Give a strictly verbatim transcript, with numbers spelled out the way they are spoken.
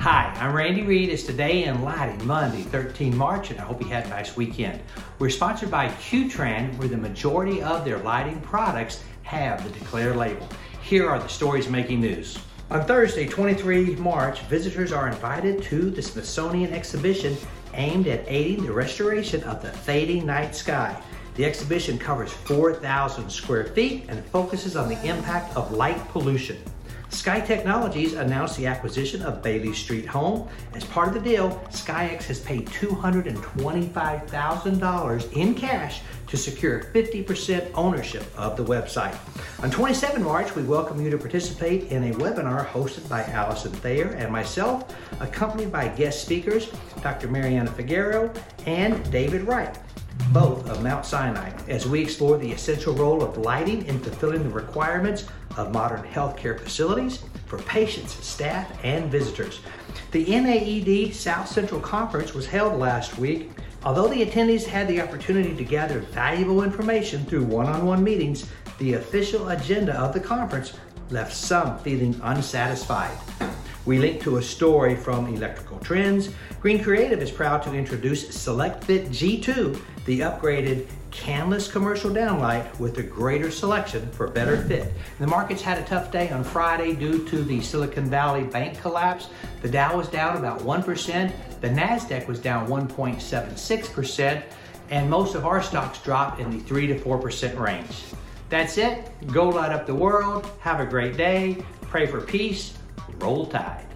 Hi, I'm Randy Reed. It's Today in Lighting, Monday, the thirteenth of March, and I hope you had a nice weekend. We're sponsored by Q Tran, where the majority of their lighting products have the Declare label. Here are the stories making news. On Thursday, the twenty-third of March, visitors are invited to the Smithsonian exhibition aimed at aiding the restoration of the fading night sky. The exhibition covers four thousand square feet and focuses on the impact of light pollution. Sky Technologies announced the acquisition of Bailey Street Home. As part of the deal, SkyX has paid two hundred twenty-five thousand dollars in cash to secure fifty percent ownership of the website. On the twenty-seventh of March, we welcome you to participate in a webinar hosted by Allison Thayer and myself, accompanied by guest speakers Doctor Mariana Figueroa and David Wright, both of Mount Sinai, as we explore the essential role of lighting in fulfilling the requirements of modern healthcare facilities for patients, staff, and visitors. The N A E D South Central Conference was held last week. Although the attendees had the opportunity to gather valuable information through one-on-one meetings, the official agenda of the conference left some feeling unsatisfied. We link to a story from Electrical Trends. Green Creative is proud to introduce SelectFit G two, the upgraded canvas commercial downlight with a greater selection for better fit. The markets had a tough day on Friday due to the Silicon Valley Bank collapse. The Dow was down about one percent. The NASDAQ was down one point seven six percent. And most of our stocks dropped in the three to four percent range. That's it. Go light up the world. Have a great day. Pray for peace. Roll Tide.